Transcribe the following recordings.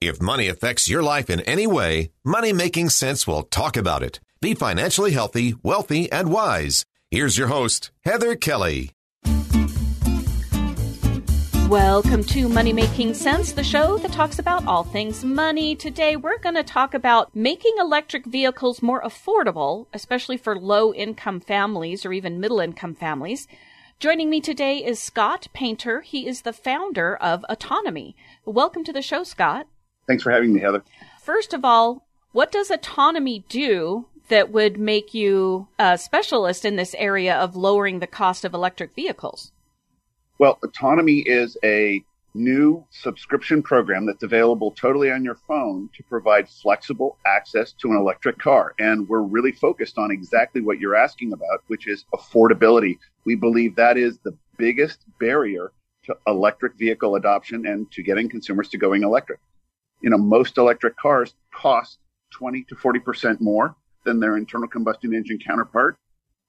If money affects your life in any way, Money Making Sense will talk about it. Be financially healthy, wealthy, and wise. Here's your host, Heather Kelly. Welcome to Money Making Sense, the show that talks about all things money. Today, we're going to talk about making electric vehicles more affordable, especially for low-income families or even middle-income families. Joining me today is Scott Painter. He is the founder of Autonomy. Welcome to the show, Scott. Thanks for having me, Heather. First of all, what does Autonomy do that would make you a specialist in this area of lowering the cost of electric vehicles? Well, Autonomy is a new subscription program that's available totally on your phone to provide flexible access to an electric car. And we're really focused on exactly what you're asking about, which is affordability. We believe that is the biggest barrier to electric vehicle adoption and to getting consumers to going electric. You know, most electric cars cost 20 to 40% more than their internal combustion engine counterpart.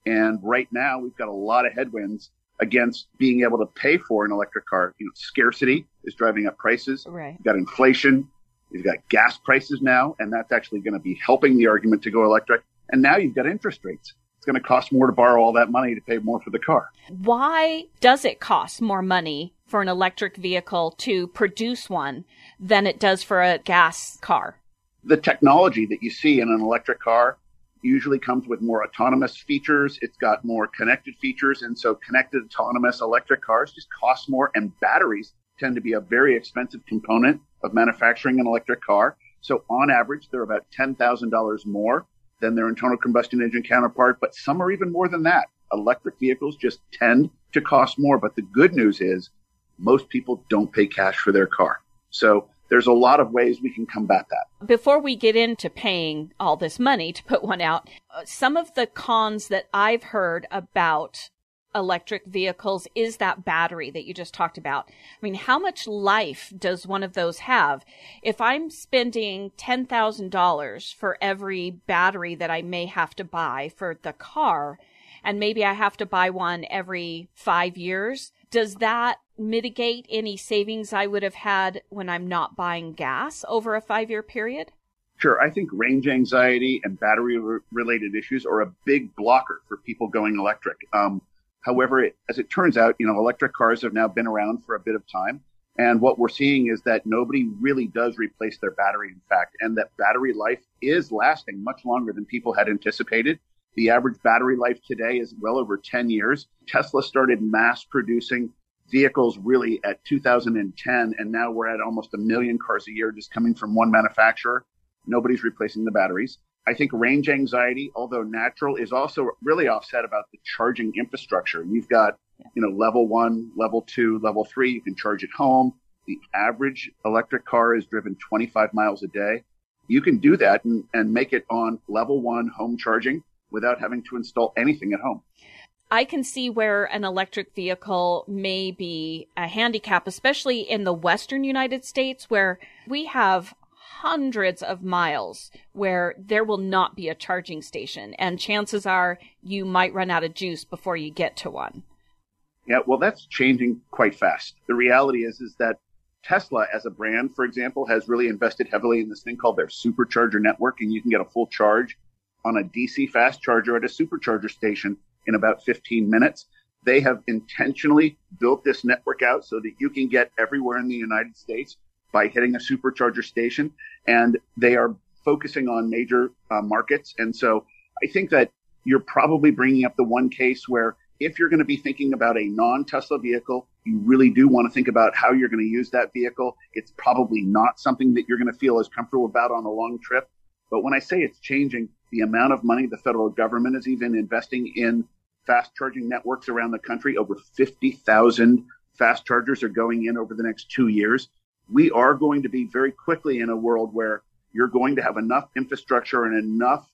And right now we've got a lot of headwinds against being able to pay for an electric car. You know, scarcity is driving up prices. Right. You've got inflation. You've got gas prices now, and that's actually going to be helping the argument to go electric. And now you've got interest rates. It's going to cost more to borrow all that money to pay more for the car. Why does it cost more money for an electric vehicle to produce one than it does for a gas car? The technology that you see in an electric car usually comes with more autonomous features. It's got more connected features. And so connected autonomous electric cars just cost more. And batteries tend to be a very expensive component of manufacturing an electric car. So on average, they're about $10,000 more than their internal combustion engine counterpart. But some are even more than that. Electric vehicles just tend to cost more. But the good news is most people don't pay cash for their car. So there's a lot of ways we can combat that. Before we get into paying all this money to put one out, some of the cons that I've heard about electric vehicles is that battery that you just talked about. I mean, how much life does one of those have? If I'm spending $10,000 for every battery that I may have to buy for the car, and maybe I have to buy one every 5 years, does that mitigate any savings I would have had when I'm not buying gas over a 5-year period? Sure. I think range anxiety and battery-related issues are a big blocker for people going electric. However, as it turns out, you know, electric cars have now been around for a bit of time. And what we're seeing is that nobody really does replace their battery, in fact, and that battery life is lasting much longer than people had anticipated. The average battery life today is well over 10 years. Tesla started mass producing vehicles really at 2010, and now we're at almost 1 million cars a year just coming from one manufacturer. Nobody's replacing the batteries. I think range anxiety, although natural, is also really offset about the charging infrastructure. You've got, you know, level 1, level 2, level 3. You can charge at home. The average electric car is driven 25 miles a day. You can do that and make it on level 1 home charging without having to install anything at home. I can see where an electric vehicle may be a handicap, especially in the Western United States, where we have hundreds of miles where there will not be a charging station. And chances are you might run out of juice before you get to one. Yeah, well, that's changing quite fast. The reality is that Tesla as a brand, for example, has really invested heavily in this thing called their supercharger network. And you can get a full charge on a DC fast charger at a supercharger station in about 15 minutes. They have intentionally built this network out so that you can get everywhere in the United States by hitting a supercharger station. And they are focusing on major markets. And so I think that you're probably bringing up the one case where if you're going to be thinking about a non-Tesla vehicle, you really do want to think about how you're going to use that vehicle. It's probably not something that you're going to feel as comfortable about on a long trip. But when I say it's changing, the amount of money the federal government is even investing in fast charging networks around the country, over 50,000 fast chargers are going in over the next 2 years. We are going to be very quickly in a world where you're going to have enough infrastructure and enough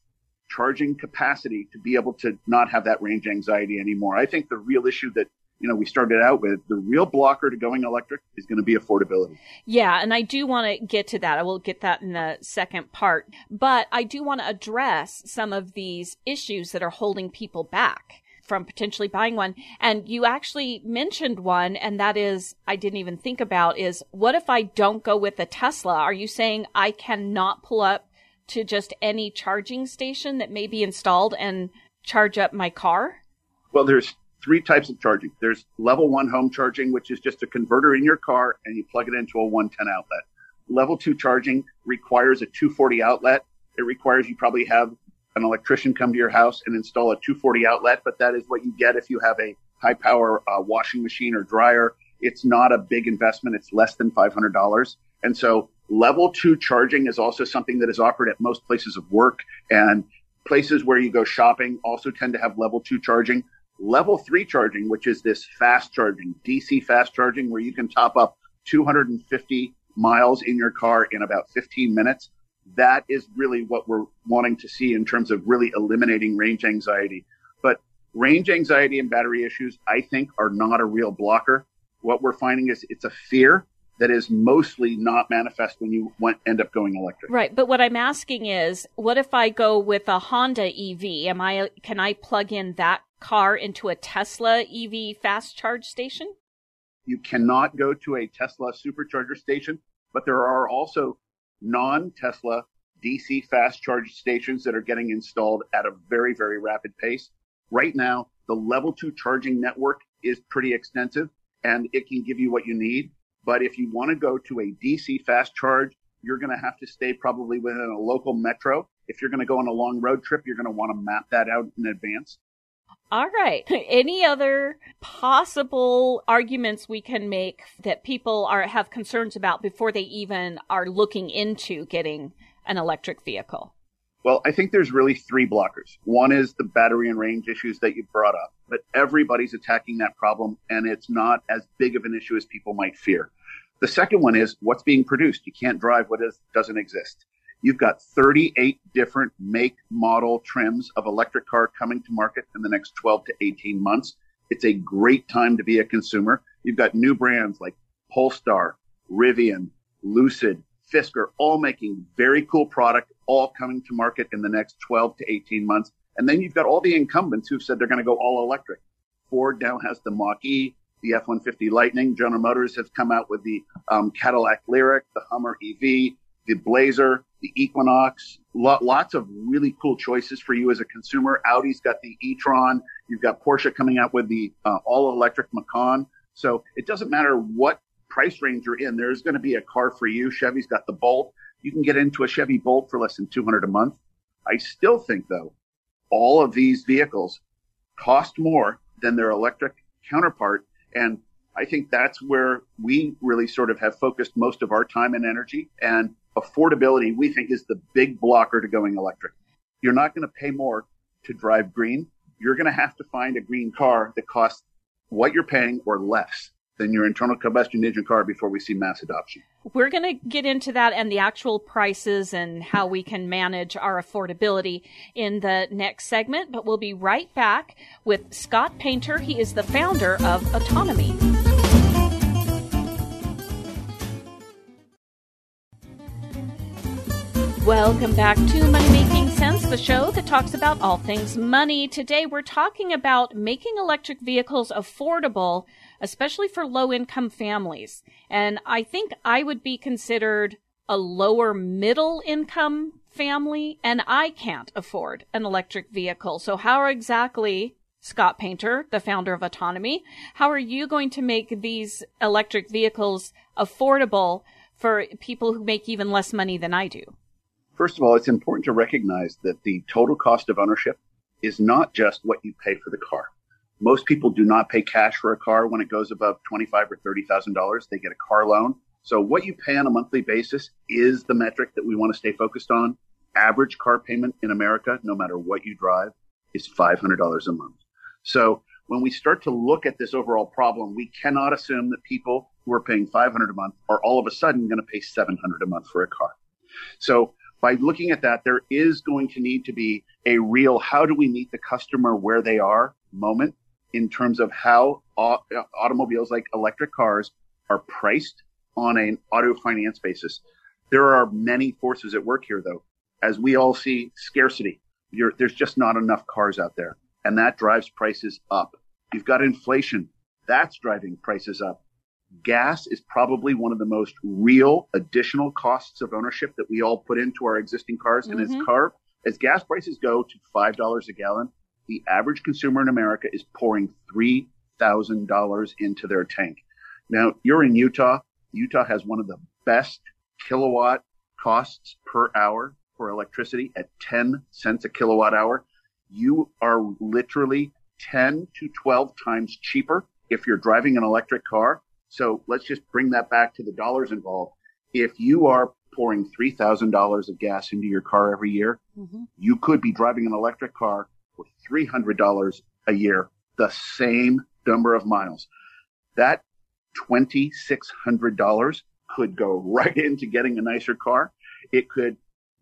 charging capacity to be able to not have that range anxiety anymore. I think the real issue that, you know, we started out with, the real blocker to going electric is going to be affordability. Yeah, and I do want to get to that. I will get that in the second part. But I do want to address some of these issues that are holding people back. from potentially buying one. And you actually mentioned one, and that is, I didn't even think about, is what if I don't go with a Tesla? Are you saying I cannot pull up to just any charging station that may be installed and charge up my car? Well, there's three types of charging. There's level one home charging, which is just a converter in your car and you plug it into a 110 outlet. Level two charging requires a 240 outlet. It requires you probably have an electrician come to your house and install a 240 outlet, but that is what you get if you have a high-power washing machine or dryer. It's not a big investment. It's less than $500. And so level two charging is also something that is offered at most places of work, and places where you go shopping also tend to have level two charging. Level three charging, which is this fast charging, DC fast charging, where you can top up 250 miles in your car in about 15 minutes. That is really what we're wanting to see in terms of really eliminating range anxiety. But range anxiety and battery issues, I think, are not a real blocker. What we're finding is it's a fear that is mostly not manifest when you end up going electric. Right. But what I'm asking is, what if I go with a Honda EV? Can I plug in that car into a Tesla EV fast charge station? You cannot go to a Tesla supercharger station, but there are also non-Tesla DC fast charge stations that are getting installed at a very, very rapid pace. Right now, the level two charging network is pretty extensive and it can give you what you need. But if you want to go to a DC fast charge, you're going to have to stay probably within a local metro. If you're going to go on a long road trip, you're going to want to map that out in advance. All right. Any other possible arguments we can make that people have concerns about before they even are looking into getting an electric vehicle? Well, I think there's really three blockers. One is the battery and range issues that you brought up, but everybody's attacking that problem, and it's not as big of an issue as people might fear. The second one is what's being produced. You can't drive what doesn't exist. You've got 38 different make, model, trims of electric car coming to market in the next 12 to 18 months. It's a great time to be a consumer. You've got new brands like Polestar, Rivian, Lucid, Fisker, all making very cool product, all coming to market in the next 12 to 18 months. And then you've got all the incumbents who've said they're going to go all electric. Ford now has the Mach-E, the F-150 Lightning. General Motors has come out with the Cadillac Lyric, the Hummer EV, the Blazer, the Equinox, lots of really cool choices for you as a consumer. Audi's got the e-tron. You've got Porsche coming out with the all-electric Macan. So it doesn't matter what price range you're in. There's going to be a car for you. Chevy's got the Bolt. You can get into a Chevy Bolt for less than $200 a month. I still think, though, all of these vehicles cost more than their electric counterpart. And I think that's where we really sort of have focused most of our time and energy. And affordability, we think, is the big blocker to going electric. You're not going to pay more to drive green. You're going to have to find a green car that costs what you're paying or less than your internal combustion engine car before we see mass adoption. We're going to get into that and the actual prices and how we can manage our affordability in the next segment, but we'll be right back with Scott Painter. He is the founder of Autonomy. Welcome back to Money Making Sense, the show that talks about all things money. Today, we're talking about making electric vehicles affordable, especially for low-income families. And I think I would be considered a lower middle-income family, and I can't afford an electric vehicle. So how exactly, Scott Painter, the founder of Autonomy, how are you going to make these electric vehicles affordable for people who make even less money than I do? First of all, it's important to recognize that the total cost of ownership is not just what you pay for the car. Most people do not pay cash for a car when it goes above $25,000 or $30,000. They get a car loan. So what you pay on a monthly basis is the metric that we want to stay focused on. Average car payment in America, no matter what you drive, is $500 a month. So when we start to look at this overall problem, we cannot assume that people who are paying $500 a month are all of a sudden going to pay $700 a month for a car. So by looking at that, there is going to need to be a real how do we meet the customer where they are moment in terms of how automobiles like electric cars are priced on an auto finance basis. There are many forces at work here, though. As we all see, scarcity. There's just not enough cars out there. and that drives prices up. You've got inflation. That's driving prices up. Gas is probably one of the most real additional costs of ownership that we all put into our existing cars. Mm-hmm. And as gas prices go to $5 a gallon, the average consumer in America is pouring $3,000 into their tank. Now, you're in Utah. Utah has one of the best kilowatt costs per hour for electricity at 10 cents a kilowatt hour. You are literally 10 to 12 times cheaper if you're driving an electric car. So let's just bring that back to the dollars involved. If you are pouring $3,000 of gas into your car every year, mm-hmm. you could be driving an electric car for $300 a year, the same number of miles. That $2,600 could go right into getting a nicer car. It could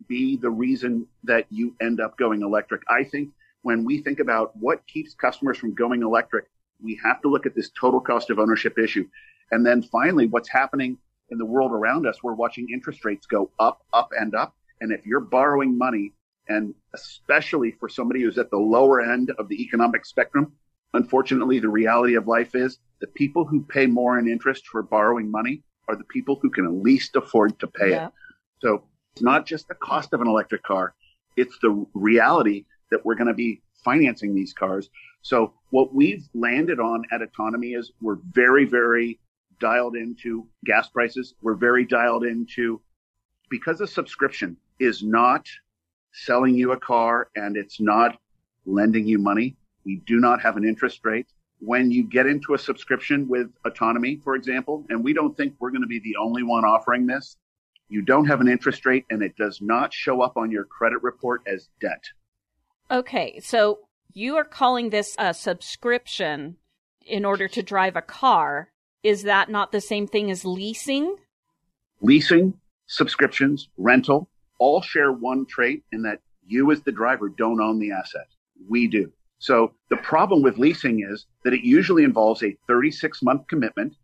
be the reason that you end up going electric. I think when we think about what keeps customers from going electric, we have to look at this total cost of ownership issue. And then finally, what's happening in the world around us, we're watching interest rates go up, up, and up. And if you're borrowing money, and especially for somebody who's at the lower end of the economic spectrum, unfortunately, the reality of life is the people who pay more in interest for borrowing money are the people who can least afford to pay it. So it's not just the cost of an electric car. It's the reality that we're going to be financing these cars. So what we've landed on at Autonomy is we're very, very dialed into gas prices. We're very dialed into, because a subscription is not selling you a car and it's not lending you money. We do not have an interest rate. When you get into a subscription with Autonomy, for example, and we don't think we're going to be the only one offering this, you don't have an interest rate and it does not show up on your credit report as debt. Okay, so you are calling this a subscription in order to drive a car. Is that not the same thing as leasing? Leasing, subscriptions, rental, all share one trait in that you as the driver don't own the asset. We do. So the problem with leasing is that it usually involves a 36-month commitment.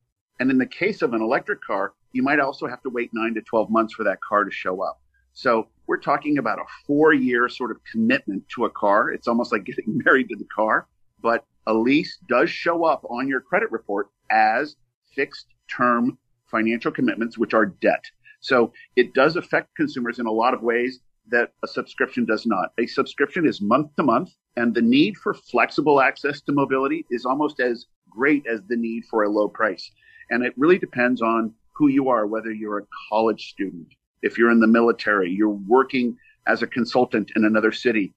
And in the case of an electric car, you might also have to wait 9 to 12 months for that car to show up. So we're talking about a 4-year sort of commitment to a car. It's almost like getting married to the car. But a lease does show up on your credit report as fixed-term financial commitments, which are debt. So it does affect consumers in a lot of ways that a subscription does not. A subscription is month-to-month, and the need for flexible access to mobility is almost as great as the need for a low price. And it really depends on who you are, whether you're a college student, if you're in the military, you're working as a consultant in another city.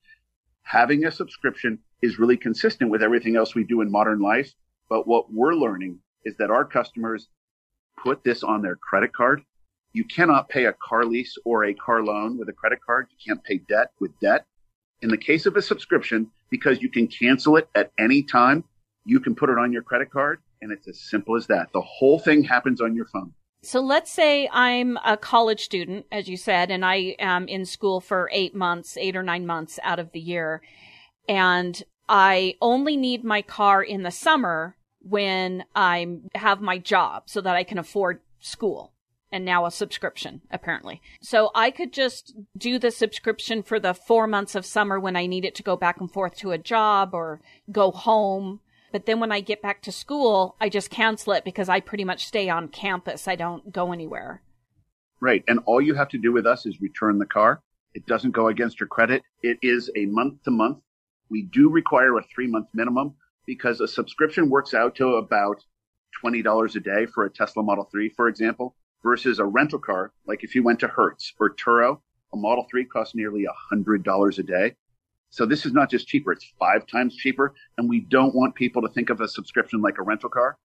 Having a subscription is really consistent with everything else we do in modern life. But what we're learning is that our customers put this on their credit card. You cannot pay a car lease or a car loan with a credit card. You can't pay debt with debt. In the case of a subscription, because you can cancel it at any time, you can put it on your credit card, and it's as simple as that. The whole thing happens on your phone. So let's say I'm a college student, as you said, and I am in school for 8 months, 8 or 9 months out of the year, and I only need my car in the summer when I have my job so that I can afford school. And now a subscription, apparently. So I could just do the subscription for the 4 months of summer when I need it to go back and forth to a job or go home. But then when I get back to school, I just cancel it because I pretty much stay on campus. I don't go anywhere. Right. And all you have to do with us is return the car. It doesn't go against your credit. It is a month to month. We do require a 3-month minimum because a subscription works out to about $20 a day for a Tesla Model 3, for example, versus a rental car. Like if you went to Hertz or Turo, a Model 3 costs nearly $100 a day. So this is not just cheaper, it's 5 times cheaper. And we don't want people to think of a subscription like a rental car.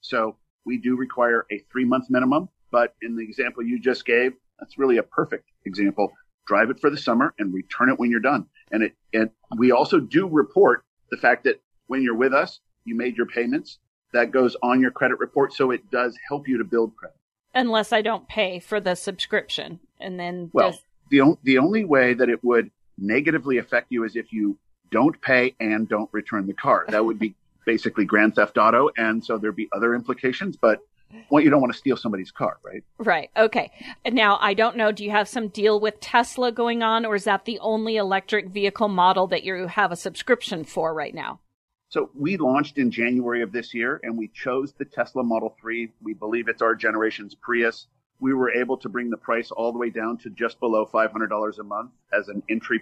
So we do require a 3-month minimum. But in the example you just gave, that's really a perfect example. Drive it for the summer and return it when you're done. And we also do report the fact that when you're with us, you made your payments. That goes on your credit report. So it does help you to build credit. Unless I don't pay for the subscription. And then the only way that it would negatively affect you is if you don't pay and don't return the car. That would be basically Grand Theft Auto. And so there'd be other implications, but Well, you don't want to steal somebody's car, right? Right. Okay. Now, I don't know. Do you have some deal with Tesla going on, or is that the only electric vehicle model that you have a subscription for right now? So we launched in January of this year, and we chose the Tesla Model 3. We believe it's our generation's Prius. We were able to bring the price all the way down to just below $500 a month as an entry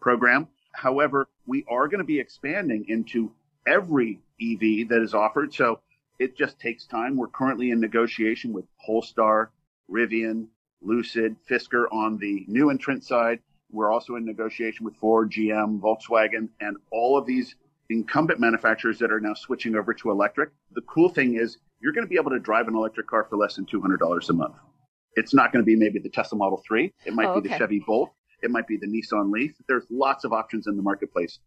program. However, we are going to be expanding into every EV that is offered. So it just takes time. We're currently in negotiation with Polestar, Rivian, Lucid, Fisker on the new entrant side. We're also in negotiation with Ford, GM, Volkswagen, and all of these incumbent manufacturers that are now switching over to electric. The cool thing is you're going to be able to drive an electric car for less than $200 a month. It's not going to be maybe the Tesla Model 3. It might be the Chevy Bolt. It might be the Nissan Leaf. There's lots of options in the marketplace.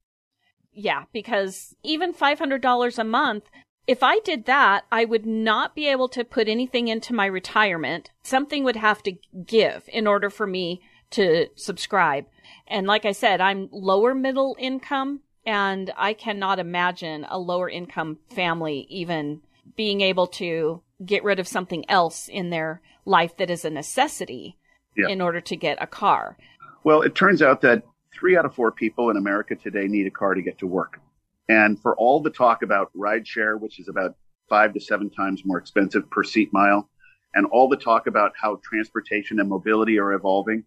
Yeah, because even $500 a month, if I did that, I would not be able to put anything into my retirement. Something would have to give in order for me to subscribe. And like I said, I'm lower middle income, and I cannot imagine a lower income family even being able to get rid of something else in their life that is a necessity in order to get a car. Well, it turns out that 3 out of 4 people in America today need a car to get to work. And for all the talk about rideshare, which is about 5 to 7 times more expensive per seat mile, and all the talk about how transportation and mobility are evolving,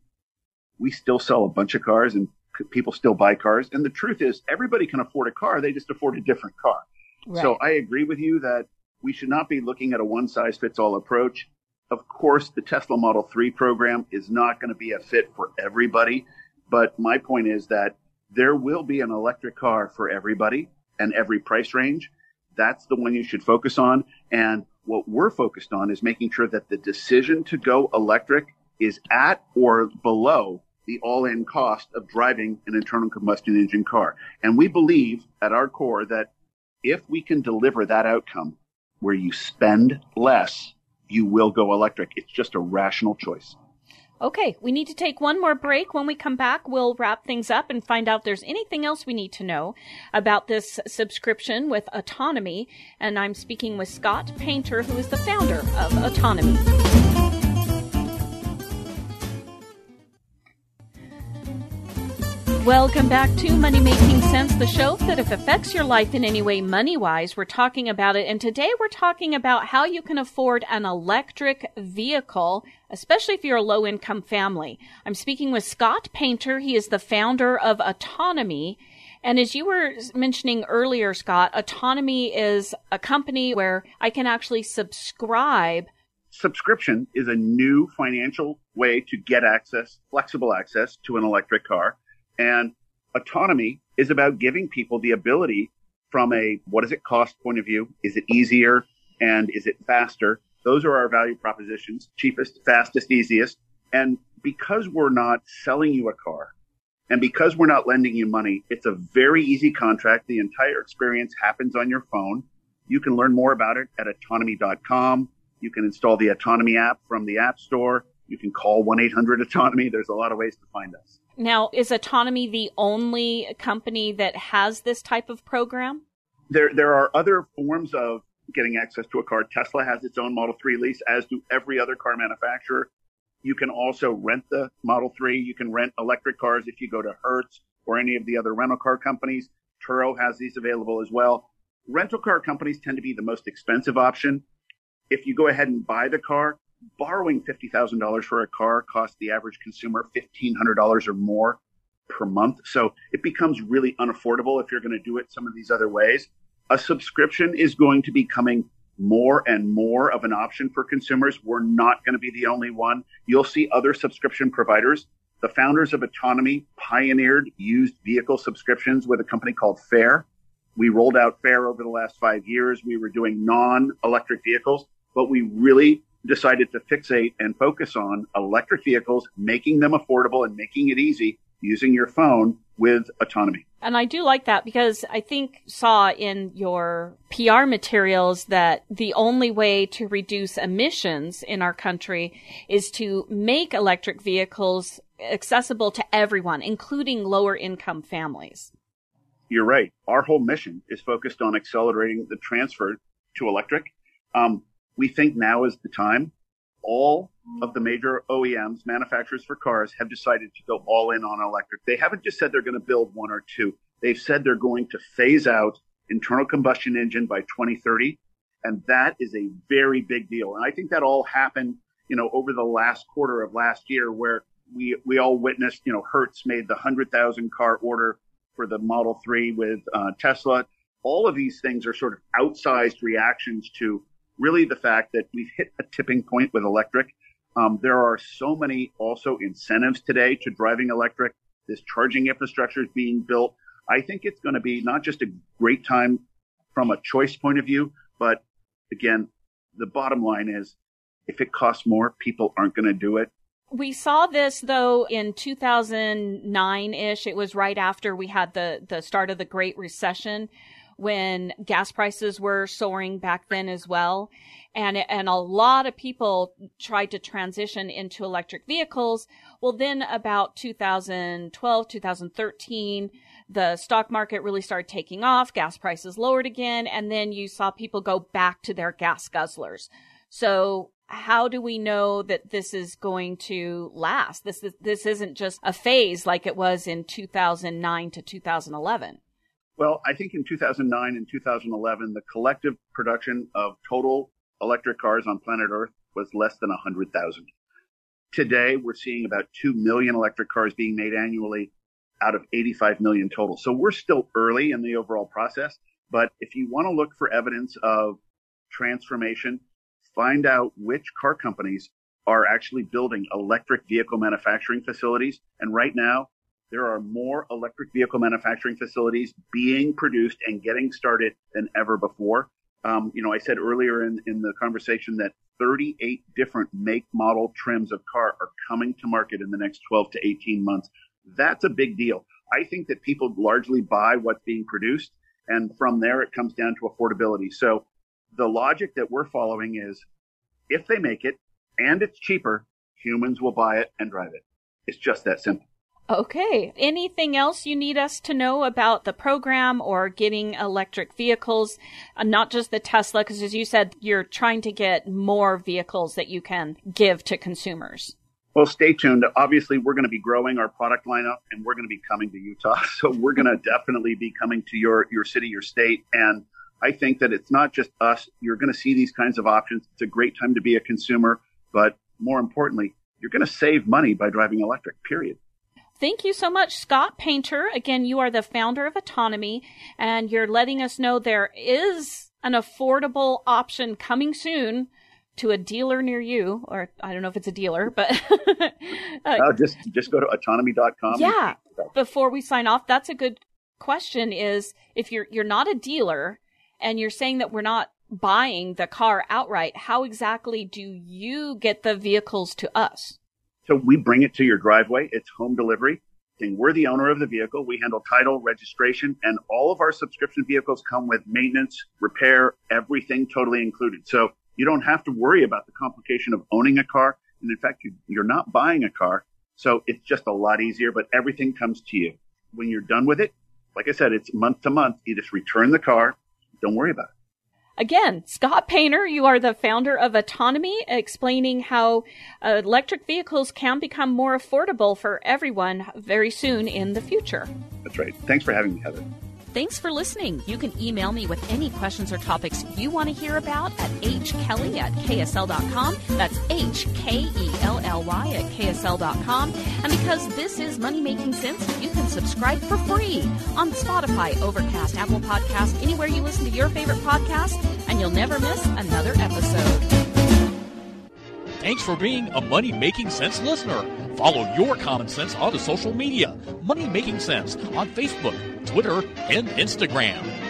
we still sell a bunch of cars and people still buy cars. And the truth is everybody can afford a car. They just afford a different car. Right. So I agree with you that we should not be looking at a one-size-fits-all approach. Of course, the Tesla Model 3 program is not going to be a fit for everybody. But my point is that there will be an electric car for everybody and every price range. That's the one you should focus on. And what we're focused on is making sure that the decision to go electric is at or below the all-in cost of driving an internal combustion engine car. And we believe at our core that if we can deliver that outcome where you spend less, you will go electric. It's just a rational choice. Okay, we need to take one more break. When we come back, we'll wrap things up and find out if there's anything else we need to know about this subscription with Autonomy. And I'm speaking with Scott Painter, who is the founder of Autonomy. Welcome back to Money Making Sense, the show that if affects your life in any way money-wise, we're talking about it. And today we're talking about how you can afford an electric vehicle, especially if you're a low-income family. I'm speaking with Scott Painter. He is the founder of Autonomy. And as you were mentioning earlier, Scott, Autonomy is a company where I can actually subscribe. Subscription is a new financial way to get access, flexible access to an electric car. And Autonomy is about giving people the ability from a what does it cost point of view. Is it easier and is it faster? Those are our value propositions: cheapest, fastest, easiest. And because we're not selling you a car and because we're not lending you money, it's a very easy contract. The entire experience happens on your phone. You can learn more about it at autonomy.com. You can install the Autonomy app from the App Store. You can call 1-800-AUTONOMY. There's a lot of ways to find us. Now, is Autonomy the only company that has this type of program? There are other forms of getting access to a car. Tesla has its own Model 3 lease, as do every other car manufacturer. You can also rent the Model 3. You can rent electric cars if you go to Hertz or any of the other rental car companies. Turo has these available as well. Rental car companies tend to be the most expensive option. If you go ahead and buy the car, borrowing $50,000 for a car costs the average consumer $1,500 or more per month. So it becomes really unaffordable if you're going to do it some of these other ways. A subscription is going to be coming more and more of an option for consumers. We're not going to be the only one. You'll see other subscription providers. The founders of Autonomy pioneered used vehicle subscriptions with a company called Fair. We rolled out Fair over the last 5 years. We were doing non-electric vehicles, but we really decided to fixate and focus on electric vehicles, making them affordable and making it easy using your phone with Autonomy. And I do like that because I think saw in your PR materials that the only way to reduce emissions in our country is to make electric vehicles accessible to everyone, including lower income families. You're right. Our whole mission is focused on accelerating the transfer to electric. We think now is the time. All of the major OEMs, manufacturers for cars, have decided to go all in on electric. They haven't just said they're going to build one or two. They've said they're going to phase out internal combustion engine by 2030. And that is a very big deal. And I think that all happened, you know, over the last quarter of last year, where we all witnessed, you know, Hertz made the 100,000 car order for the Model 3 with Tesla. All of these things are sort of outsized reactions to really the fact that we've hit a tipping point with electric. There are so many also incentives today to driving electric. This charging infrastructure is being built. I think it's going to be not just a great time from a choice point of view, but again, the bottom line is if it costs more, people aren't going to do it. We saw this, though, in 2009-ish. It was right after we had the start of the Great Recession, when gas prices were soaring back then as well. And a lot of people tried to transition into electric vehicles. Well, then about 2012, 2013, the stock market really started taking off. Gas prices lowered again. And then you saw people go back to their gas guzzlers. So how do we know that this is going to last? This isn't just a phase like it was in 2009 to 2011. Well, I think in 2009 and 2011, the collective production of total electric cars on planet Earth was less than 100,000. Today, we're seeing about 2 million electric cars being made annually out of 85 million total. So we're still early in the overall process. But if you want to look for evidence of transformation, find out which car companies are actually building electric vehicle manufacturing facilities. And right now, there are more electric vehicle manufacturing facilities being produced and getting started than ever before. You know, I said earlier in the conversation that 38 different make, model, trims of car are coming to market in the next 12 to 18 months. That's a big deal. I think that people largely buy what's being produced, and from there it comes down to affordability. So the logic that we're following is if they make it and it's cheaper, humans will buy it and drive it. It's just that simple. Okay. Anything else you need us to know about the program or getting electric vehicles? Not just the Tesla, because as you said, you're trying to get more vehicles that you can give to consumers. Well, stay tuned. Obviously, we're going to be growing our product lineup, and we're going to be coming to Utah. So we're going to definitely be coming to your city, your state. And I think that it's not just us. You're going to see these kinds of options. It's a great time to be a consumer. But more importantly, you're going to save money by driving electric, period. Thank you so much, Scott Painter. Again, you are the founder of Autonomy, and you're letting us know there is an affordable option coming soon to a dealer near you, or I don't know if it's a dealer, but just go to autonomy.com. Yeah. Before we sign off, that's a good question is if you're not a dealer and you're saying that we're not buying the car outright, how exactly do you get the vehicles to us? So we bring it to your driveway. It's home delivery. And we're the owner of the vehicle. We handle title, registration, and all of our subscription vehicles come with maintenance, repair, everything totally included. So you don't have to worry about the complication of owning a car. And in fact, you're not buying a car. So it's just a lot easier, but everything comes to you. When you're done with it, like I said, it's month to month. You just return the car. Don't worry about it. Again, Scott Painter, you are the founder of Autonomy, explaining how electric vehicles can become more affordable for everyone very soon in the future. That's right. Thanks for having me, Heather. Thanks for listening. You can email me with any questions or topics you want to hear about at hkelly@ksl.com. That's HKELLY@ksl.com. And because this is Money Making Sense, you can subscribe for free on Spotify, Overcast, Apple Podcasts, anywhere you listen to your favorite podcast, and you'll never miss another episode. Thanks for being a Money Making Sense listener. Follow Your Common Sense onto social media. Money Making Sense on Facebook, Twitter, and Instagram.